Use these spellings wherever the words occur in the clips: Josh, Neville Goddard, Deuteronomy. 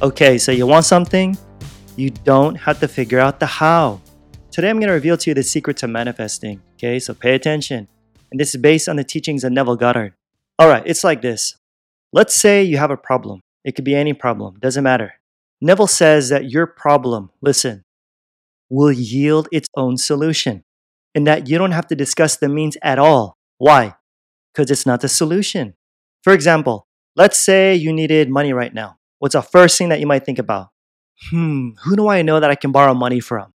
Okay, so you want something? You don't have to figure out the how. Today I'm going to reveal to you the secret to manifesting. Okay, so pay attention. And this is based on the teachings of Neville Goddard. All right, it's like this. Let's say you have a problem. It could be any problem, doesn't matter. Neville says that your problem, listen, will yield its own solution, and that you don't have to discuss the means at all. Why? Because it's not the solution. For example, let's say you needed money right now. What's the first thing that you might think about? Who do I know that I can borrow money from?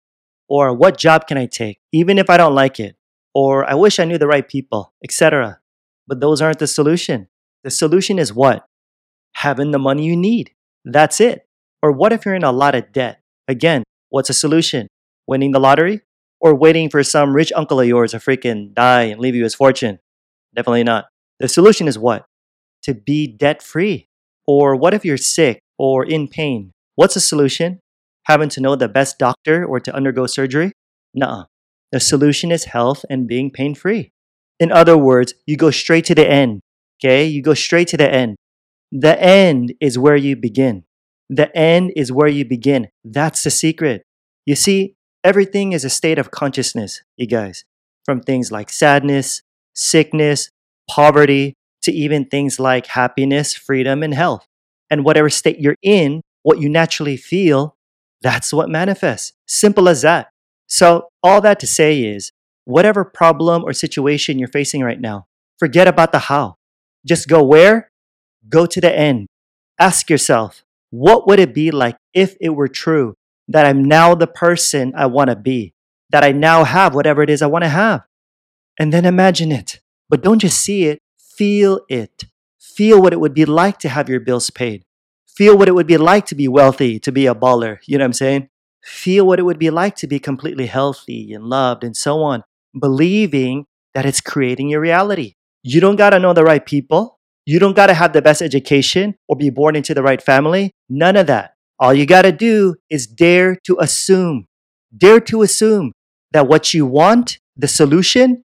Or what job can I take, even if I don't like it? Or I wish I knew the right people, etc. But those aren't the solution. The solution is what? Having the money you need. That's it. Or what if you're in a lot of debt? Again, what's the solution? Winning the lottery? Or waiting for some rich uncle of yours to freaking die and leave you his fortune? Definitely not. The solution is what? To be debt-free. Or what if you're sick or in pain? What's the solution? Having to know the best doctor or to undergo surgery? Nuh-uh. The solution is health and being pain-free. In other words, you go straight to the end. Okay? You go straight to the end. The end is where you begin. The end is where you begin. That's the secret. You see, everything is a state of consciousness, you guys. From things like sadness, sickness, poverty, to even things like happiness, freedom, and health. And whatever state you're in, what you naturally feel, that's what manifests. Simple as that. So all that to say is, whatever problem or situation you're facing right now, forget about the how. Just go where? Go to the end. Ask yourself, what would it be like if it were true that I'm now the person I want to be, that I now have whatever it is I want to have? And then imagine it. But don't just see it, feel it. Feel what it would be like to have your bills paid. Feel what it would be like to be wealthy, to be a baller. You know what I'm saying? Feel what it would be like to be completely healthy and loved and so on, believing that it's creating your reality. You don't got to know the right people. You don't got to have the best education or be born into the right family. None of that. All you got to do is dare to assume. Dare to assume that what you want, the solution,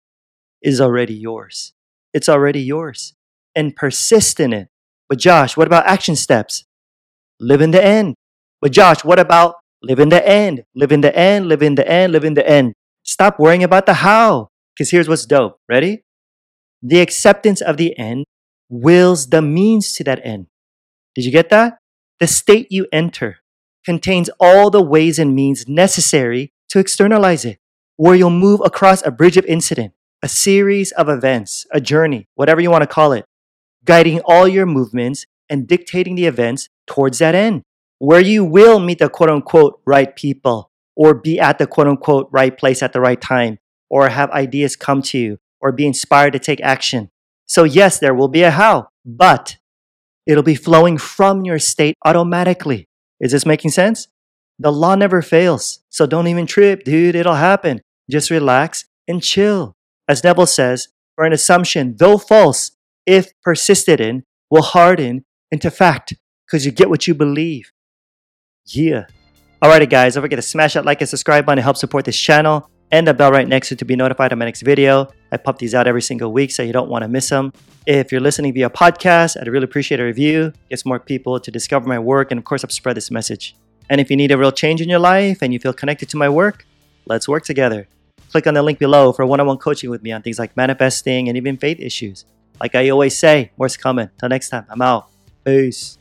is already yours. It's already yours. And persist in it. But Josh, what about action steps? Live in the end. But Josh, what about live in the end, live in the end, live in the end, live in the end. Stop worrying about the how, because here's what's dope. Ready? The acceptance of the end wills the means to that end. Did you get that? The state you enter contains all the ways and means necessary to externalize it, where you'll move across a bridge of incident, a series of events, a journey, whatever you want to call it, guiding all your movements and dictating the events towards that end, where you will meet the quote-unquote right people, or be at the quote-unquote right place at the right time, or have ideas come to you, or be inspired to take action. So yes, there will be a how, but it'll be flowing from your state automatically. Is this making sense? The law never fails, so don't even trip, dude. It'll happen. Just relax and chill. As Neville says, for an assumption, though false, if persisted in, will harden into fact, because you get what you believe. Yeah. Alrighty guys, don't forget to smash that like and subscribe button to help support this channel, and the bell right next to it to be notified of my next video. I pump these out every single week, so you don't want to miss them. If you're listening via podcast, I'd really appreciate a review. Gets more people to discover my work, and of course, I'll spread this message. And if you need a real change in your life and you feel connected to my work, let's work together. Click on the link below for one-on-one coaching with me on things like manifesting and even faith issues. Like I always say, more's coming. Till next time, I'm out. Peace.